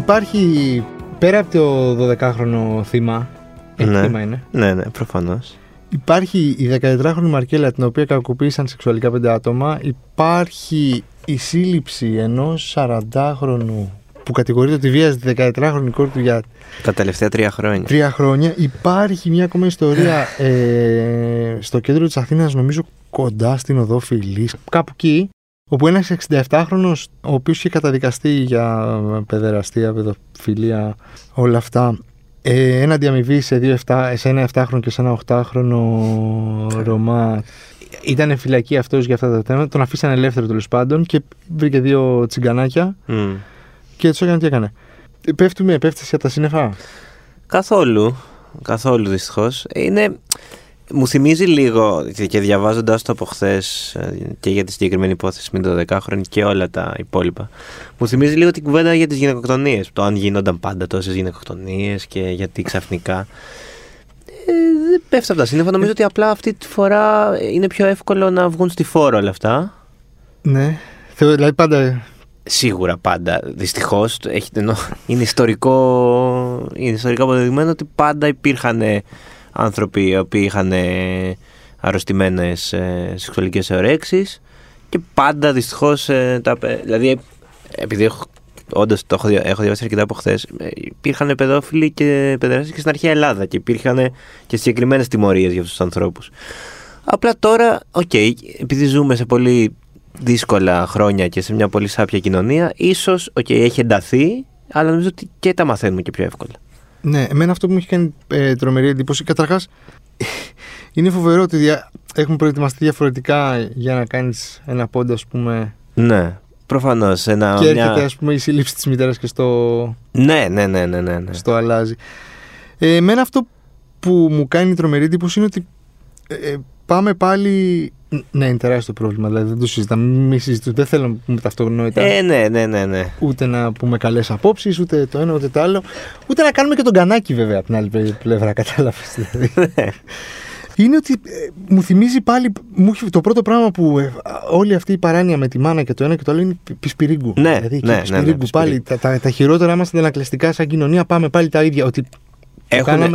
υπάρχει πέρα από το 12χρονο θύμα. Ναι, θύμα είναι. Ναι, ναι, προφανώς. Υπάρχει η 14χρονη Μαρκέλλα, την οποία κακοποίησαν σεξουαλικά 5 άτομα. Υπάρχει η σύλληψη ενός 40χρονου που κατηγορείται ότι βίαζε τη 14χρονη κόρη του για τα τελευταία 3 χρόνια. 3 χρόνια. Υπάρχει μια ακόμα ιστορία στο κέντρο της Αθήνας, νομίζω κοντά στην οδό Φιλής, κάπου εκεί, όπου ένας 67χρονος, ο οποίος είχε καταδικαστεί για παιδεραστία, παιδοφιλία, όλα αυτά, έναντι αμοιβή σε ένα 7χρονο και σε ένα 8χρονο Ρωμά. Ήταν φυλακή αυτός για αυτά τα θέματα, τον αφήσανε ελεύθερο τέλος πάντων και βρήκε 2 τσιγκανάκια. Και έτσι έκανε τι έκανε. Πέφτεις για τα σύννεφα. Καθόλου δυστυχώς. Μου θυμίζει λίγο, και διαβάζοντας το από χθες και για τη συγκεκριμένη υπόθεση με το 12χρονο και όλα τα υπόλοιπα, μου θυμίζει λίγο την κουβέντα για τις γυναικοκτονίες. Το αν γίνονταν πάντα τόσες γυναικοκτονίες και γιατί ξαφνικά. Δεν πέφτει από τα σύννεφα. Νομίζω ότι απλά αυτή τη φορά είναι πιο εύκολο να βγουν στη φόρο όλα αυτά. Ναι. Δηλαδή πάντα. Σίγουρα πάντα. Δυστυχώς είναι ιστορικά αποδεδειγμένο ότι πάντα υπήρχαν άνθρωποι οι οποίοι είχαν αρρωστημένες σεξουαλικές αιωρέξεις και πάντα δυστυχώς. Δηλαδή, επειδή όντως το έχω διαβάσει αρκετά από χθες, υπήρχαν παιδόφιλοι και παιδεραστές και στην αρχαία Ελλάδα και υπήρχαν και συγκεκριμένες τιμωρίες για αυτούς τους ανθρώπους. Απλά τώρα, επειδή ζούμε σε πολύ δύσκολα χρόνια και σε μια πολύ σάπια κοινωνία, ίσως έχει ενταθεί, αλλά νομίζω ότι και τα μαθαίνουμε και πιο εύκολα. Ναι, εμένα αυτό που μου έχει κάνει τρομερή εντύπωση, καταρχάς είναι φοβερό ότι έχουμε προετοιμαστεί διαφορετικά για να κάνεις ένα πόντο, ας πούμε. Ναι, προφανώς. Και έρχεται ας πούμε η σύλληψη της μητέρας και στο. Ναι. Στο αλλάζει. Εμένα αυτό που μου κάνει τρομερή εντύπωση είναι ότι πάμε πάλι. Ναι, είναι τεράστιο πρόβλημα. Δηλαδή δεν το συζητάμε. Δεν θέλω να πούμε ταυτογνώριτα. Ναι. Ούτε να πούμε καλές απόψεις, ούτε το ένα ούτε το άλλο. Ούτε να κάνουμε και τον κανάκι, βέβαια, από την άλλη πλευρά. Κατάλαβες. Δηλαδή. Είναι ότι μου θυμίζει πάλι. Το πρώτο πράγμα που όλη αυτή η παράνοια με τη μάνα και το ένα και το άλλο είναι Πισπιρίγκου. Ναι, δηλαδή, Πισπιρίγκου πάλι. Τα χειρότερα είμαστε ανακλαστικά σαν κοινωνία. Πάμε πάλι τα ίδια. Ότι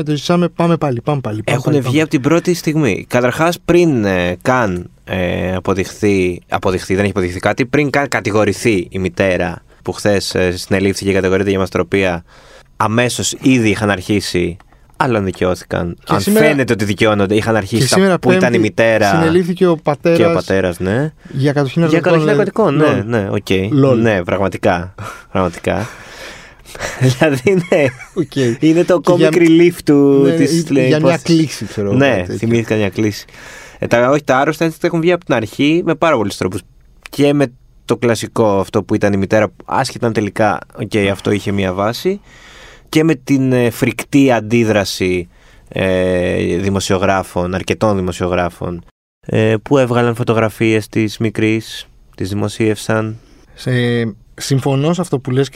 το ζήσαμε, πάμε πάλι. Έχουν βγει από την πρώτη στιγμή. Καταρχάς, πριν καν δεν έχει αποδειχθεί κάτι, πριν καν κατηγορηθεί η μητέρα που χθες συνελήφθηκε και κατηγορείται για μαστροπία, αμέσως ήδη είχαν αρχίσει. Άλλον δικαιώθηκαν. Και αν σήμερα, φαίνεται ότι δικαιώνονται, είχαν αρχίσει τα που ήταν η μητέρα. Συνελήφθηκε ο πατέρας, ναι. Για κατοχή ναρκωτικών. Ναι, πραγματικά. Δηλαδή, ναι. Είναι το comic relief του. Ναι, της, για μια κλίση, ξέρω. Ναι, θυμήθηκα μια κλίση. Τα άρρωστα ένστικτα έχουν βγει από την αρχή με πάρα πολλούς τρόπους. Και με το κλασικό αυτό που ήταν η μητέρα, άσχετα τελικά, αυτό είχε μια βάση. Και με την φρικτή αντίδραση αρκετών δημοσιογράφων που έβγαλαν φωτογραφίες της μικρής, τις δημοσίευσαν. Συμφωνώ σε αυτό που λες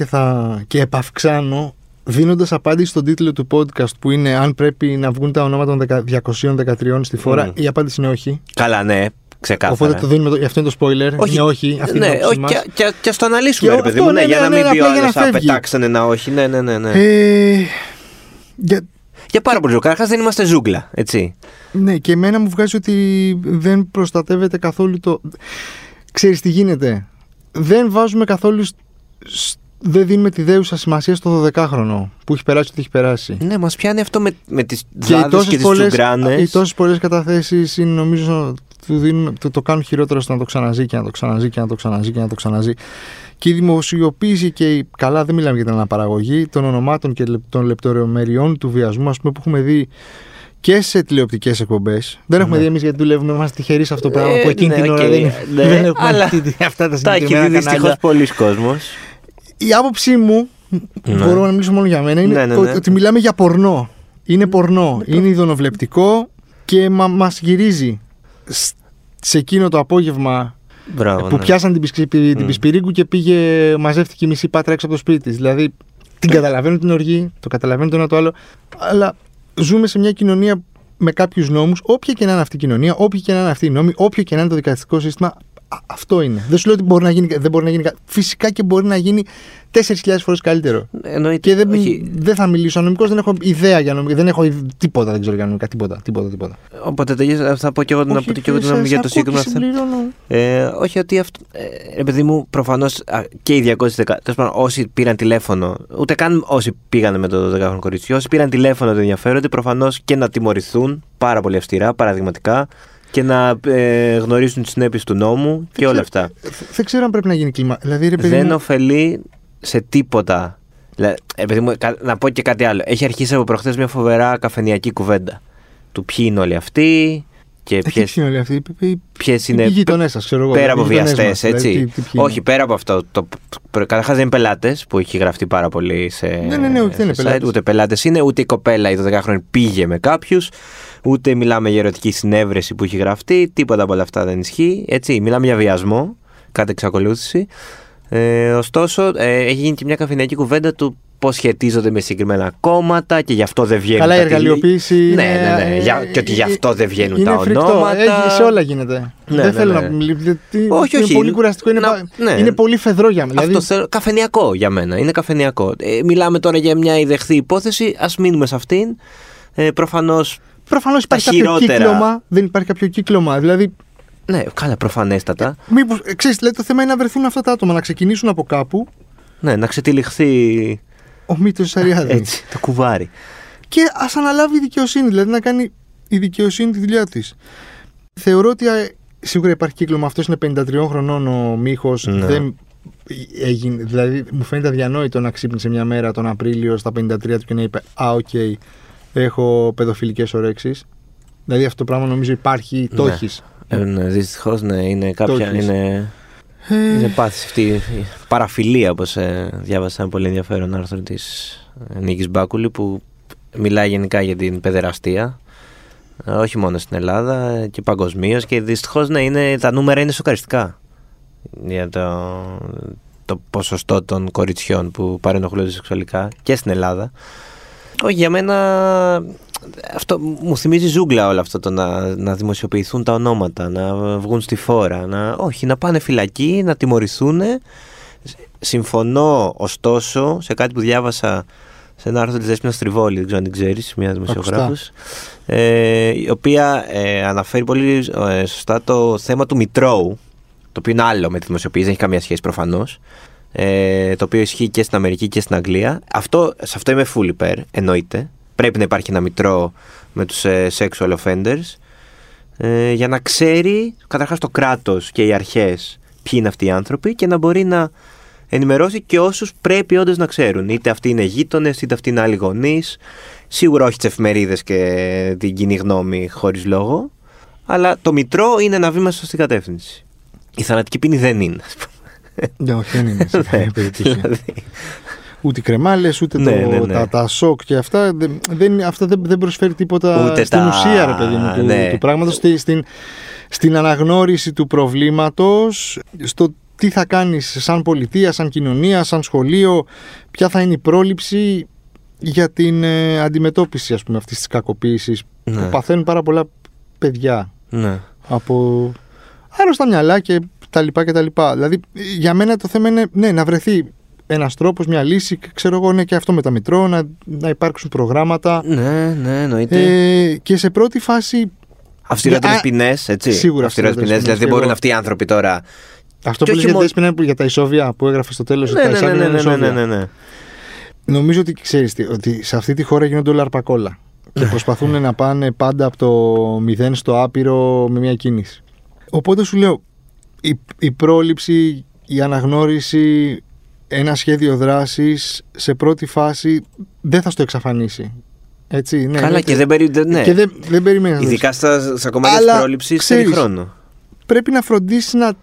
και επαυξάνω, δίνοντας απάντηση στον τίτλο του podcast που είναι αν πρέπει να βγουν τα ονόματα των 213 στη φόρα. Η απάντηση είναι όχι. Καλά, ναι, ξεκάθαρα. Οπότε το δίνουμε, αυτό είναι το spoiler. Όχι, είναι όχι. Αυτή είναι η άποψή μας. Και ας το αναλύσουμε, ρε παιδί μου, για να μην πει ο άλλος θα πετάξανε ένα όχι. Ναι. Για πάρα πολύ. Καταρχάς δεν είμαστε ζούγκλα, έτσι. Ναι, και εμένα μου βγάζει ότι δεν προστατεύεται καθόλου το. Ξέρεις τι γίνεται. Δεν βάζουμε καθόλου. Δεν δίνουμε τη δέουσα σημασία στο 12χρονο που έχει περάσει ό,τι έχει περάσει. Ναι, μας πιάνει αυτό με τις δάδες και τις τσουγκράνες. Οι τόσες πολλές καταθέσεις είναι, νομίζω, το κάνουν χειρότερο στο να το ξαναζεί και να το ξαναζεί και να το ξαναζεί και να το ξαναζεί. Και η δημοσιοποίηση καλά, δεν μιλάμε για την αναπαραγωγή των ονομάτων και των λεπτομεριών του βιασμού, ας πούμε, που έχουμε δει και σε τηλεοπτικές εκπομπές. Δεν έχουμε δει εμείς, γιατί δουλεύουμε, είμαστε τυχεροί σε αυτό το πράγμα που εκείνη την ώρα δεν έχουμε. Αλλά αυτά τα συγκεκριμένα έχει δει δυστυχώς πολλοί κόσμος. Η άποψή μου, μπορώ να μιλήσω μόνο για μένα, είναι ότι μιλάμε για πορνό. Είναι πορνό, είναι ειδωνοβλεπτικό και μας γυρίζει σε εκείνο το απόγευμα. Μπράβο, που πιάσαν την Πισπιρίγκου και μαζεύτηκε η μισή Πάτρα έξω από το σπίτι της. Δηλαδή την καταλαβαίνω την οργή, το καταλαβαίνω το ένα το άλλο, αλλά ζούμε σε μια κοινωνία με κάποιους νόμους, όποια και να είναι αυτή η κοινωνία, όποιοι και να είναι αυτοί οι νόμοι, όποιο και να είναι το δικαστικό σύστημα, Αυτό είναι. Δεν σου λέω ότι μπορεί να γίνει, δεν μπορεί να γίνει. Φυσικά και μπορεί να γίνει 4.000 φορές καλύτερο. Εννοείται. Και δεν θα μιλήσω νομικός, δεν έχω ιδέα για νομικά. Δεν έχω τίποτα, δεν ξέρω για νομικά. Τίποτα. Οπότε θα πω και εγώ την νομική για το σύγκρουμα. Όχι ότι αυτό. Επειδή μου προφανώς και οι 210. Τέλος πάντων, όσοι πήραν τηλέφωνο. Ούτε καν όσοι πήγαν με το 12χρονο κορίτσι. Όσοι πήραν τηλέφωνο δεν ενδιαφέρονται. Προφανώς και να τιμωρηθούν πάρα πολύ αυστηρά, παραδειγματικά. Και να γνωρίσουν τις συνέπειες του νόμου και όλα αυτά. Δεν ξέρω αν πρέπει να γίνει κλίμα. Δηλαδή, ρε παιδί δεν ωφελεί σε τίποτα. Επειδή μου, να πω και κάτι άλλο. Έχει αρχίσει από προχθές μια φοβερά καφενειακή κουβέντα. Του ποιοι είναι όλοι αυτοί. Και ποιες είναι όλοι αυτοί. Ποιες είναι οι γειτονές σας, ξέρω εγώ. Πέρα από βιαστές, έτσι. Δηλαδή, όχι, πέρα από αυτό. Καταρχάς δεν είναι πελάτες που έχει γραφτεί πάρα πολύ σε. Ναι, ούτε είναι πελάτες. Ούτε πελάτες είναι, ούτε η κοπέλα η 12χρονη πήγε με κάποιους. Ούτε μιλάμε για ερωτική συνέβρεση που έχει γραφτεί. Τίποτα από όλα αυτά δεν ισχύει. Έτσι, μιλάμε για βιασμό, κατά εξακολούθηση. Ωστόσο, έχει γίνει και μια καφενειακή κουβέντα του πώς σχετίζονται με συγκεκριμένα κόμματα και γι' αυτό δεν βγαίνουν. Καλά, η εργαλειοποίηση. Ναι. Και ότι γι' αυτό δεν βγαίνουν τα ονόματα. Σε όλα γίνεται. Δεν θέλω να μιλήσω. Όχι. Είναι πολύ κουραστικό. Είναι πολύ φεδρό για μένα. Αυτό θέλω. Καφενειακό για μένα. Είναι καφενειακό. Μιλάμε τώρα για μια ιδεχθή υπόθεση. Ας μείνουμε σε αυτήν. Προφανώς υπάρχει κάποιο κύκλωμα. Δεν υπάρχει κάποιο κύκλωμα. Δηλαδή. Ναι, καλά, προφανέστατα. Μήπως, ξέρεις, λέει, το θέμα είναι να βρεθούν αυτά τα άτομα, να ξεκινήσουν από κάπου. Ναι, να ξετυλιχθεί. Ο μύτος της Αριάδνης. Έτσι, το κουβάρι. Και ας αναλάβει η δικαιοσύνη, δηλαδή να κάνει η δικαιοσύνη τη δουλειά της. Θεωρώ ότι σίγουρα υπάρχει κύκλωμα. Αυτός είναι 53 χρονών ο Μίχος. Ναι. Δηλαδή, μου φαίνεται αδιανόητο να ξύπνησε μια μέρα τον Απρίλιο στα 53 του και να είπε οκ. Έχω παιδοφιλικές ορέξεις. Δηλαδή αυτό το πράγμα νομίζω υπάρχει. Το έχεις. Δυστυχώς είναι κάποια. Είναι πάθηση αυτή η παραφιλία, όπως διάβασα ένα πολύ ενδιαφέρον άρθρο της Νίκης Μπάκουλη που μιλάει γενικά για την παιδεραστία. Όχι μόνο στην Ελλάδα και παγκοσμίως. Και δυστυχώς τα νούμερα είναι σοκαριστικά για το ποσοστό των κοριτσιών που παρενοχλούνται σεξουαλικά και στην Ελλάδα. Όχι, για μένα αυτό μου θυμίζει ζούγκλα όλο αυτό το να δημοσιοποιηθούν τα ονόματα, να βγουν στη φόρα, να πάνε φυλακή, να τιμωρηθούν. Συμφωνώ ωστόσο σε κάτι που διάβασα σε ένα άρθρο της Δέσποινας Τριβόλη, δεν ξέρω αν την ξέρεις, μια δημοσιογράφος, η οποία αναφέρει πολύ σωστά το θέμα του μητρώου, το οποίο είναι άλλο με τη δημοσιοποίηση, δεν έχει καμία σχέση προφανώς. Το οποίο ισχύει και στην Αμερική και στην Αγγλία. Σε αυτό είμαι full υπέρ, εννοείται. Πρέπει να υπάρχει ένα μητρό με τους sexual offenders για να ξέρει καταρχάς το κράτος και οι αρχές ποιοι είναι αυτοί οι άνθρωποι και να μπορεί να ενημερώσει και όσους πρέπει όντως να ξέρουν. Είτε αυτοί είναι γείτονες, είτε αυτοί είναι άλλοι γονείς. Σίγουρα όχι τις εφημερίδες και την κοινή γνώμη χωρίς λόγο. Αλλά το μητρό είναι ένα βήμα στην κατεύθυνση. Η θανατική ποινή δεν είναι. Όχι, δεν είναι σε καμία περίπτωση. Ούτε κρεμάλες, ούτε τα σοκ και αυτά. Αυτά δεν προσφέρει τίποτα στην ουσία, ρε παιδί μου, του πράγματος, στην αναγνώριση του προβλήματος, στο τι θα κάνεις σαν πολιτεία, σαν κοινωνία, σαν σχολείο, ποια θα είναι η πρόληψη για την αντιμετώπιση, ας πούμε, αυτής της κακοποίησης που παθαίνουν πάρα πολλά παιδιά από άρρωστα μυαλά και τα λοιπά. Δηλαδή, για μένα το θέμα είναι να βρεθεί ένας τρόπος, μια λύση. Ξέρω εγώ, και αυτό με τα μητρώα, να υπάρξουν προγράμματα. Ναι, εννοείται. Και σε πρώτη φάση. Αυστηρότερες ποινές, έτσι. Σίγουρα αυστηρότερες ποινές. Δηλαδή, δεν μπορούν αυτοί οι άνθρωποι τώρα. Αυτό που λέγεται Δέσποινα για τα ισόβια που έγραφε στο τέλος. Ναι. Νομίζω ότι ξέρεις ότι σε αυτή τη χώρα γίνονται όλα αρπακόλα. Και προσπαθούν να πάνε πάντα από το μηδέν στο άπειρο με μια κίνηση. Οπότε σου λέω. Η πρόληψη, η αναγνώριση, ένα σχέδιο δράσης σε πρώτη φάση δεν θα στο εξαφανίσει. Έτσι, ναι, καλά, και δεν περιμένει. Ειδικά στα κομμάτια της πρόληψης θέλει χρόνο. Πρέπει να φροντίσει να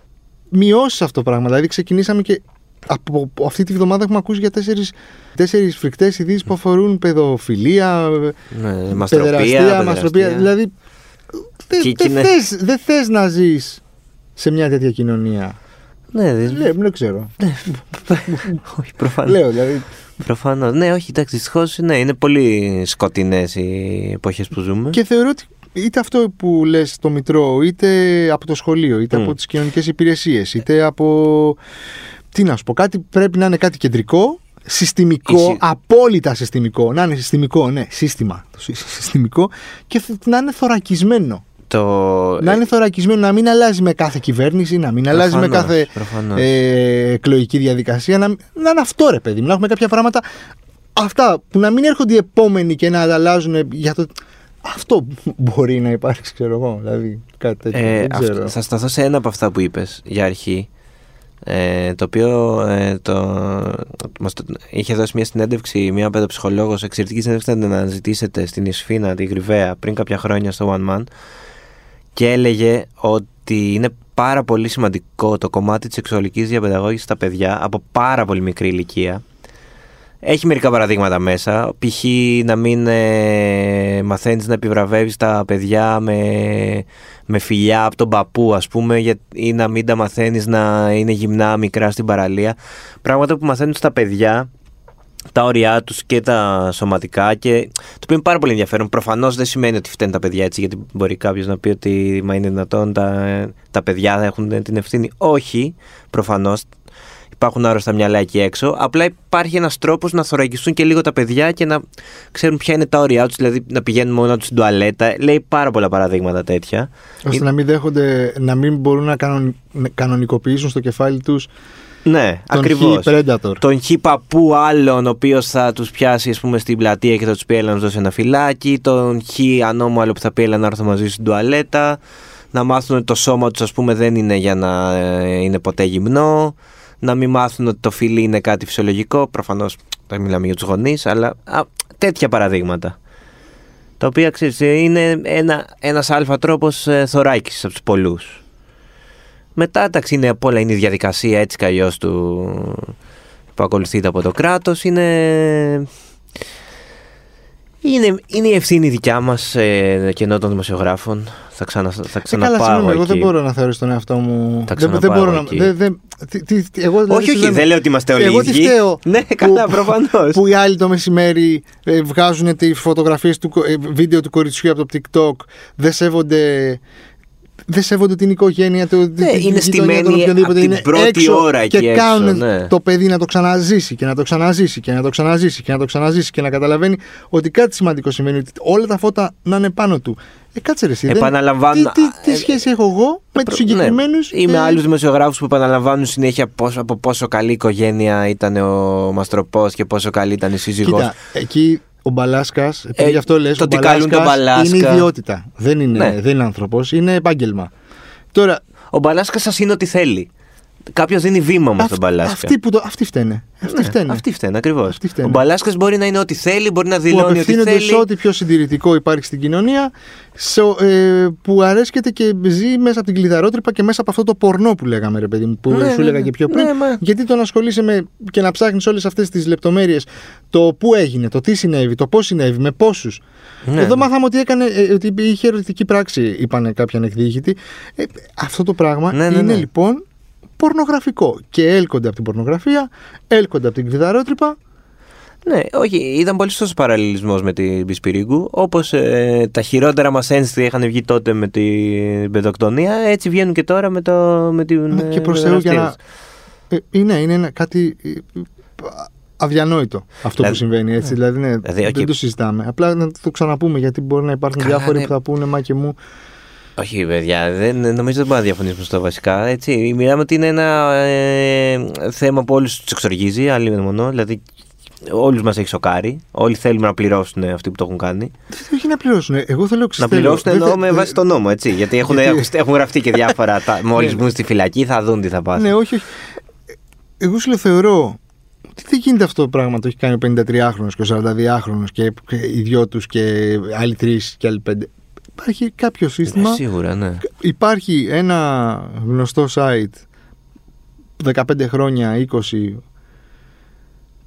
μειώσει αυτό το πράγμα. Δηλαδή, ξεκινήσαμε και από αυτή τη βδομάδα έχουμε ακούσει για 4 φρικτές ειδήσεις που αφορούν παιδοφιλία, παιδεραστία. Δηλαδή, δεν θες να ζεις σε μια τέτοια κοινωνία. Ναι, δεν ξέρω. Όχι, προφανώς. Λέω, δηλαδή. Προφανώς. Ναι, όχι, εντάξει, δυστυχώς είναι πολύ σκοτεινές οι εποχές που ζούμε. Και θεωρώ ότι είτε αυτό που λες στο Μητρό, είτε από το σχολείο, είτε από τις κοινωνικές υπηρεσίες, είτε από... Τι να σου πω, κάτι πρέπει να είναι κάτι κεντρικό, συστημικό, απόλυτα συστημικό. Να είναι συστημικό, ναι, σύστημα. Το συστημικό και να είναι θωρακισμένο. Να είναι θωρακισμένο, να μην αλλάζει με κάθε κυβέρνηση, να μην αλλάζει με κάθε εκλογική διαδικασία. Να είναι αυτό, ρε παιδί μου, να έχουμε κάποια πράγματα. Αυτά που να μην έρχονται οι επόμενοι και να αλλάζουν για το... Αυτό μπορεί να υπάρξει, ξέρω εγώ. Δηλαδή, κάτι τέτοιο. Θα σταθώ σε ένα από αυτά που είπες για αρχή. Το οποίο είχε δώσει μια συνέντευξη, μια παιδοψυχολόγος, εξαιρετική συνέντευξη να την αναζητήσετε στην Ισφίνα, τη Γρυβαία, πριν κάποια χρόνια στο One Man. Και έλεγε ότι είναι πάρα πολύ σημαντικό το κομμάτι της σεξουαλικής διαπαιδαγώγησης στα παιδιά από πάρα πολύ μικρή ηλικία. Έχει μερικά παραδείγματα μέσα. Π.χ. να μην μαθαίνεις να επιβραβεύεις τα παιδιά με φιλιά από τον παππού, ας πούμε, ή να μην τα μαθαίνεις να είναι γυμνά μικρά στην παραλία. Πράγματα που μαθαίνουν στα παιδιά, τα όρια τους και τα σωματικά, και το οποίο είναι πάρα πολύ ενδιαφέρον. Προφανώς δεν σημαίνει ότι φταίνουν τα παιδιά έτσι, γιατί μπορεί κάποιος να πει ότι μα είναι δυνατόν τα παιδιά θα έχουν την ευθύνη. Όχι, προφανώς. Υπάρχουν άρρωστα μυαλά εκεί έξω. Απλά υπάρχει ένας τρόπος να θωρακιστούν και λίγο τα παιδιά και να ξέρουν ποια είναι τα όρια τους, δηλαδή να πηγαίνουν μόνο τους στην τουαλέτα. Λέει πάρα πολλά παραδείγματα τέτοια. Ώστε να μην δέχονται, να μην μπορούν να κανονικοποιήσουν στο κεφάλι τους. Ναι, ακριβώς. Τον χι παππού άλλον, ο οποίος θα τους πιάσει, ας πούμε, στην πλατεία και θα τους πει έλα να τους δώσει ένα φυλάκι. Τον χι ανώμο άλλο που θα πει έλα να έρθω μαζί στην τουαλέτα. Να μάθουν ότι το σώμα τους, ας πούμε, δεν είναι για να είναι ποτέ γυμνό. Να μην μάθουν ότι το φιλί είναι κάτι φυσιολογικό. Προφανώς δεν μιλάμε για τους γονείς, αλλά τέτοια παραδείγματα. Τα οποία, ξέρεις, είναι ένας αλφα τρόπος θωράκισης από τους πολλούς. Μετά, εντάξει, είναι απ' όλα, είναι η διαδικασία έτσι καλλιώς που ακολουθείται από το κράτος. Είναι η ευθύνη δικιά μας και ενώ των δημοσιογράφων. Θα ξαναπάω. Εγώ δεν μπορώ να θεωρήσω τον εαυτό μου. Δεν μπορώ να. Όχι, δεν λέω ότι είμαστε όλοι ίδιοι. Εγώ τι φταίω. Ναι, καλά, προφανώς. Που οι άλλοι το μεσημέρι βγάζουν τις φωτογραφίες του βίντεο του κοριτσιού από το TikTok. Δεν σέβονται την οικογένεια του. Ναι, είναι στημένη από την πρώτη ώρα εκεί έξω. Και κάνουν το παιδί να το ξαναζήσει και να το ξαναζήσει και να το ξαναζήσει και να το ξαναζήσει και να καταλαβαίνει ότι κάτι σημαντικό σημαίνει, ότι όλα τα φώτα να είναι πάνω του. Κάτσε ρε εσύ. Τι σχέση έχω εγώ με τους συγκεκριμένους. Ή με άλλους δημοσιογράφους που επαναλαμβάνουν συνέχεια από πόσο καλή οικογένεια ήταν ο Μαστροπός και πόσο καλή ήταν η σύζυγός. Κοίτα, εκεί... Ο Μπαλάσκας, επειδή γι' αυτό λες, ο Μπαλάσκας είναι ιδιότητα. Δεν είναι άνθρωπος, είναι επάγγελμα. Τώρα, ο Μπαλάσκας σας είναι ό,τι θέλει. Κάποιος δίνει βήμα όμως στον Μπαλάσκα. Αυτοί φταίνε. Αυτοί φταίνε, ακριβώς. Ο Μπαλάσκας μπορεί να είναι ό,τι θέλει, μπορεί να δηλώνει ό,τι θέλει. Απευθύνονται σε ό,τι πιο συντηρητικό υπάρχει στην κοινωνία, που αρέσκεται και ζει μέσα από την κλειδαρότρυπα και μέσα από αυτό το πορνό που λέγαμε, ρε παιδί μου, που σου έλεγα και πιο πριν. Γιατί το να ασχολείσαι και να ψάχνεις όλες αυτές τις λεπτομέρειες, το πού έγινε, το τι συνέβη, το πώς συνέβη, με πόσους. Εδώ μάθαμε ότι είχε ερωτική πράξη, είπανε κάποιοι ανεκδίκητοι. Αυτό το πράγμα είναι λοιπόν πορνογραφικό και έλκονται από την πορνογραφία, έλκονται από την κλειδαρότρυπα. Ναι, όχι, ήταν πολύ σωστός παραλληλισμός με την Πισπιρίγκου. Όπως τα χειρότερα μας ένστιχτα είχαν βγει τότε με την παιδοκτονία, έτσι βγαίνουν και τώρα με την. Ναι, και προς Θεού για να. Είναι κάτι αδιανόητο αυτό που συμβαίνει. Έτσι, δηλαδή, δεν το συζητάμε. Απλά να το ξαναπούμε, γιατί μπορεί να υπάρχουν διάφοροι που θα πούνε μα και μου. Όχι, παιδιά, νομίζω δεν μπορούμε να διαφωνήσουμε στο βασικά. Έτσι. Μιλάμε ότι είναι ένα θέμα που όλους τους εξοργίζει, άλλοι είναι μόνο. Δηλαδή, όλους μας έχει σοκάρει. Όλοι θέλουμε να πληρώσουν αυτοί που το έχουν κάνει. Όχι να πληρώσουν. Εγώ θέλω να πληρώσουν εννοώ με βάση τον νόμο. Έτσι, γιατί έχουν γραφτεί και διάφορα. Μόλις μπουν στη φυλακή θα δουν τι θα πάθουν. Ναι, όχι. Εγώ σου λέω, θεωρώ ότι δεν γίνεται αυτό το πράγμα. Το έχει κάνει ο 53χρονος και ο 42χρονος και οι δυο τους και άλλοι τρεις και άλλοι πέντε. Υπάρχει κάποιο σύστημα. Σίγουρα, ναι. Υπάρχει ένα γνωστό site 15 χρόνια, 20,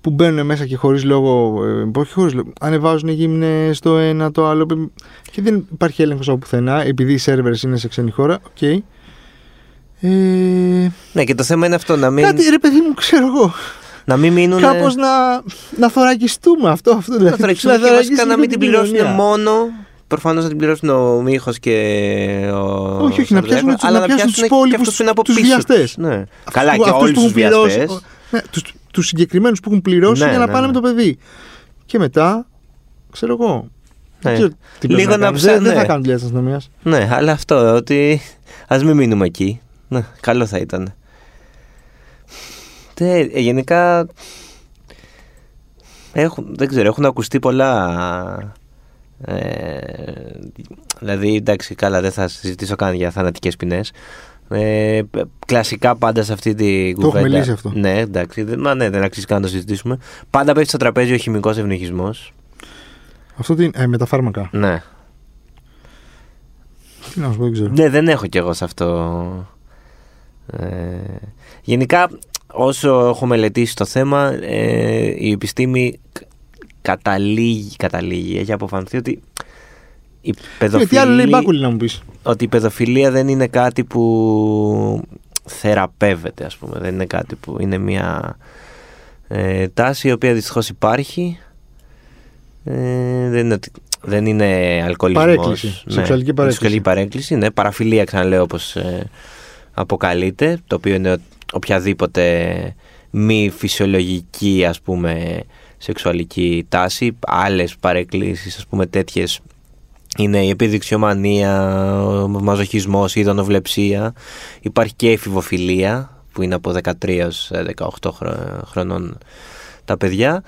που μπαίνουν μέσα και χωρίς λόγο. Όχι χωρίς λόγο. Ανεβάζουν γύμνες το ένα, το άλλο. Και δεν υπάρχει έλεγχος από πουθενά, επειδή οι σερβέρες είναι σε ξένη χώρα. Okay. Ναι, και το θέμα είναι αυτό να μην. Κάτι ρε παιδί μου, ξέρω εγώ. Να μην μείνουν. Κάπως να θωρακιστούμε αυτό. Να θωρακιστούμε και να μην την πληρώσουν μόνο Προφανώς να την πληρώσουν ο Μίχος και ο. Όχι, όχι, να πιάσουν τους υπόλοιπους τους βιαστές. Ναι. Καλά, και όλους τους βιαστές. Ναι, τους συγκεκριμένους που έχουν πληρώσει για να πάνε με το παιδί. Και μετά, ξέρω εγώ. Ναι. Λίγο να ψάχνουν. Δεν θα κάνουν δουλειά της αστυνομίας. Ναι, αλλά αυτό, ότι ας μην μείνουμε εκεί. Ναι, καλό θα ήταν. Γενικά. Δεν ξέρω, έχουν ακουστεί πολλά. Δηλαδή, εντάξει, καλά, δεν θα συζητήσω καν για θανατικές ποινές. Κλασικά πάντα σε αυτή την κουβέντα. Το έχουμε λύσει αυτό. Ναι, εντάξει, ναι, δεν αξίζει καν να το συζητήσουμε. Πάντα πέφτει στο τραπέζι ο χημικός ευνοχισμός. Αυτό τι είναι, με τα φάρμακα. Ναι. Τι να σου πω, δεν ξέρω. Ναι, δεν έχω κι εγώ σε αυτό. Γενικά, όσο έχω μελετήσει το θέμα, η επιστήμη καταλήγει, έχει αποφανθεί ότι η παιδοφιλία. Τι άλλο λέει Μπάκουλη να μου πεις. Ότι η παιδοφιλία δεν είναι κάτι που θεραπεύεται, ας πούμε. Δεν είναι κάτι που είναι μια τάση η οποία δυστυχώς υπάρχει. Δεν είναι αλκοολισμός. Παρέκκληση. Ναι. Σεξουαλική παρέκκληση. Σεξουαλική παρέκκληση, ναι. Παραφιλία, ξαναλέω, όπως αποκαλείται, το οποίο είναι οποιαδήποτε μη φυσιολογική, ας πούμε, σεξουαλική τάση. Άλλες παρεκκλήσεις, ας πούμε, τέτοιες είναι η επιδειξιομανία, ο μαζοχισμός, η ειδωνοβλεψία. Υπάρχει και η φιβοφιλία, που είναι από 13 έως 18 χρονών τα παιδιά.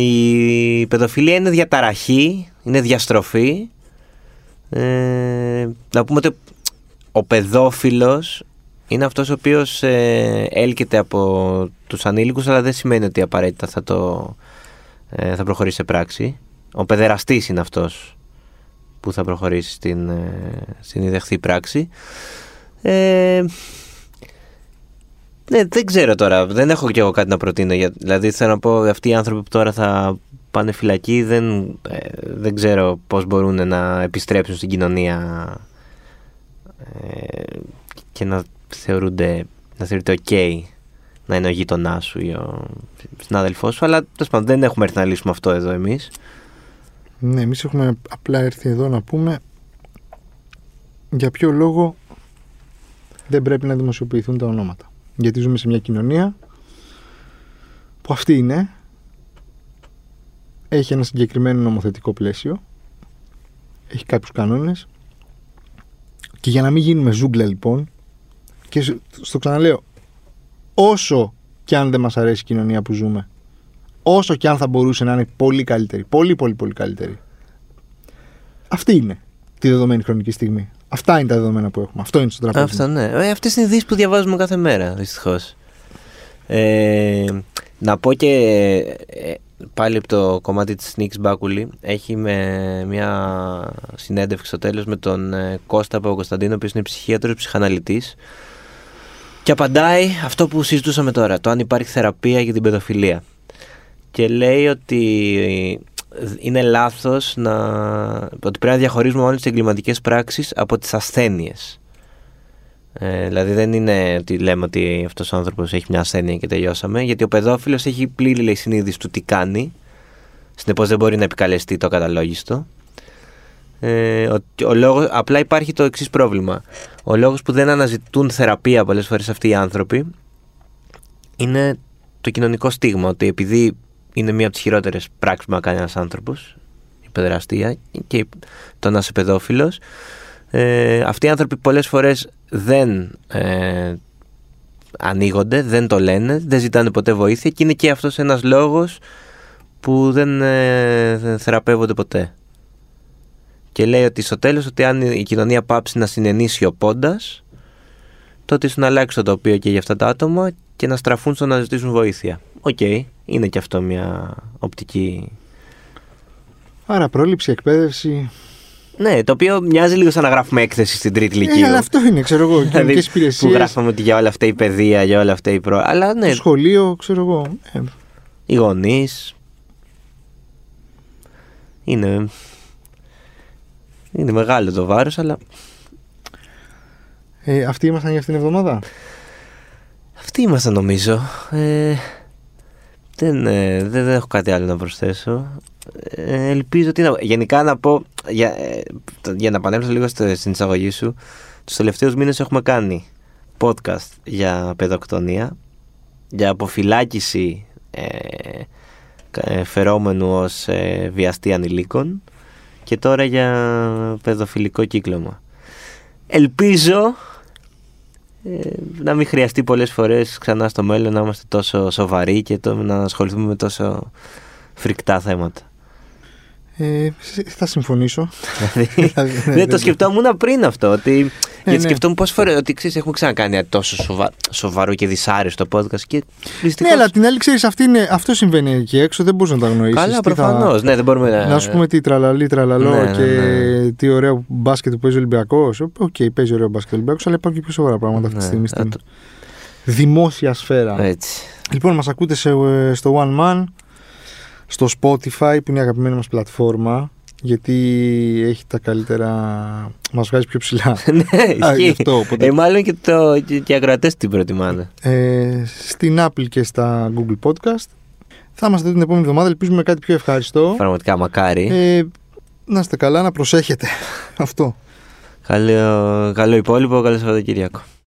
Η παιδοφιλία είναι διαταραχή, είναι διαστροφή. Να πούμε ότι ο παιδόφιλος είναι αυτός ο οποίος έλκεται από τους ανήλικους, αλλά δεν σημαίνει ότι απαραίτητα θα προχωρήσει σε πράξη. Ο παιδεραστής είναι αυτός που θα προχωρήσει στην ιδεχθή πράξη. Ναι, δεν ξέρω τώρα, δεν έχω κι εγώ κάτι να προτείνω. Δηλαδή θέλω να πω, αυτοί οι άνθρωποι που τώρα θα πάνε φυλακή, δεν ξέρω πώς μπορούν να επιστρέψουν στην κοινωνία και να θεωρείται ok να είναι ο γείτονά σου ή ο συνάδελφός σου, αλλά δεν έχουμε έρθει να λύσουμε αυτό εδώ εμείς. Ναι, εμείς έχουμε απλά έρθει εδώ να πούμε για ποιο λόγο δεν πρέπει να δημοσιοποιηθούν τα ονόματα. Γιατί ζούμε σε μια κοινωνία που αυτή είναι, έχει ένα συγκεκριμένο νομοθετικό πλαίσιο, έχει κάποιους κανόνες, και για να μην γίνουμε ζούγκλα, λοιπόν, και στο ξαναλέω, όσο και αν δεν μας αρέσει η κοινωνία που ζούμε, όσο και αν θα μπορούσε να είναι πολύ καλύτερη, πολύ πολύ πολύ καλύτερη, αυτή είναι τη δεδομένη χρονική στιγμή. Αυτά είναι τα δεδομένα που έχουμε. Αυτό είναι στο τραπέζι. Αυτό, ναι. Αυτές είναι οι ειδήσεις που διαβάζουμε κάθε μέρα, δυστυχώς. Να πω και πάλι από το κομμάτι της Νίκης Μπάκουλη, έχει μια συνέντευξη στο τέλος με τον Κώστα Κωνσταντίνο, ο οποίος είναι ψυχίατρος, ψυχαναλυτής, και απαντάει αυτό που συζητούσαμε τώρα, το αν υπάρχει θεραπεία για την παιδοφιλία. Και λέει ότι είναι λάθος ότι πρέπει να διαχωρίζουμε όλες τις εγκληματικές πράξεις από τις ασθένειες. Δηλαδή δεν είναι ότι λέμε ότι αυτός ο άνθρωπος έχει μια ασθένεια και τελειώσαμε, γιατί ο παιδόφιλος έχει πλήρη, λέει, συνείδηση του τι κάνει, συνεπώς δεν μπορεί να επικαλεστεί το ακαταλόγιστο. Απλά υπάρχει το εξής πρόβλημα. Ο λόγος που δεν αναζητούν θεραπεία πολλές φορές αυτοί οι άνθρωποι είναι το κοινωνικό στίγμα, ότι επειδή είναι μία από τις χειρότερες πράξεις που να κάνει ένας άνθρωπος, η παιδεραστία και το να είσαι παιδόφιλος, αυτοί οι άνθρωποι πολλές φορές δεν ανοίγονται, δεν το λένε, δεν ζητάνε ποτέ βοήθεια, και είναι και αυτός ένας λόγος που δεν θεραπεύονται ποτέ. Και λέει ότι στο τέλος, ότι αν η κοινωνία πάψει να συνενεί σιωπώντας, τότε ίσως να αλλάξει το τοπίο και για αυτά τα άτομα και να στραφούν στο να ζητήσουν βοήθεια. Okay. Είναι και αυτό μια οπτική. Άρα πρόληψη, εκπαίδευση. Ναι, το οποίο μοιάζει λίγο σαν να γράφουμε έκθεση στην τρίτη ηλικία. Αλλά αυτό είναι, ξέρω εγώ. Κοινωνικές υπηρεσίες. Που γράφαμε ότι για όλα αυτά η παιδεία, για όλα αυτά η αλλά ναι. Το σχολείο, ξέρω εγώ. Οι γονείς. Είναι μεγάλο το βάρος, αλλά. Αυτοί ήμασταν για αυτήν την εβδομάδα. Αυτοί ήμασταν, νομίζω. Δεν έχω κάτι άλλο να προσθέσω. Ελπίζω ότι. Γενικά να πω, για να επανέλθω λίγο στην εισαγωγή σου, τους τελευταίους μήνες έχουμε κάνει podcast για παιδοκτονία, για αποφυλάκιση φερόμενου ως βιαστή ανηλίκων, και τώρα για παιδοφιλικό κύκλωμα. Ελπίζω να μην χρειαστεί πολλές φορές ξανά στο μέλλον να είμαστε τόσο σοβαροί και να ασχοληθούμε με τόσο φρικτά θέματα. Θα συμφωνήσω. Δεν το σκεφτόμουν πριν αυτό. Γιατί σκεφτόμουν πόσες φορές ότι έχουμε ξανακάνει τόσο σοβαρό και δυσάρεστο podcast. Ναι, αλλά την άλλη, ξέρεις, αυτό συμβαίνει εκεί έξω, δεν μπορείς να τα γνωρίσεις. Καλά, προφανώς. Να σου πούμε τι τραλαλή, τραλαλό και τι ωραίο μπάσκετ που παίζει ο Ολυμπιακός. Οκ, παίζει ωραίο μπάσκετ ο Ολυμπιακός, αλλά υπάρχουν και πιο σοβαρά πράγματα αυτή τη στιγμή στην δημόσια σφαίρα. Λοιπόν, μας ακούτε στο One Man, στο Spotify, που είναι η αγαπημένη μας πλατφόρμα, γιατί έχει τα καλύτερα, μας βγάζει πιο ψηλά. Ναι, ισχύει. Μάλλον και οι ακροατές την προτιμάνε. Στην Apple και στα Google Podcast. Θα είμαστε εδώ την επόμενη εβδομάδα, ελπίζουμε κάτι πιο ευχάριστο. Πραγματικά μακάρι. Να είστε καλά, να προσέχετε αυτό. Καλό υπόλοιπο, καλό Σαββατοκύριακο.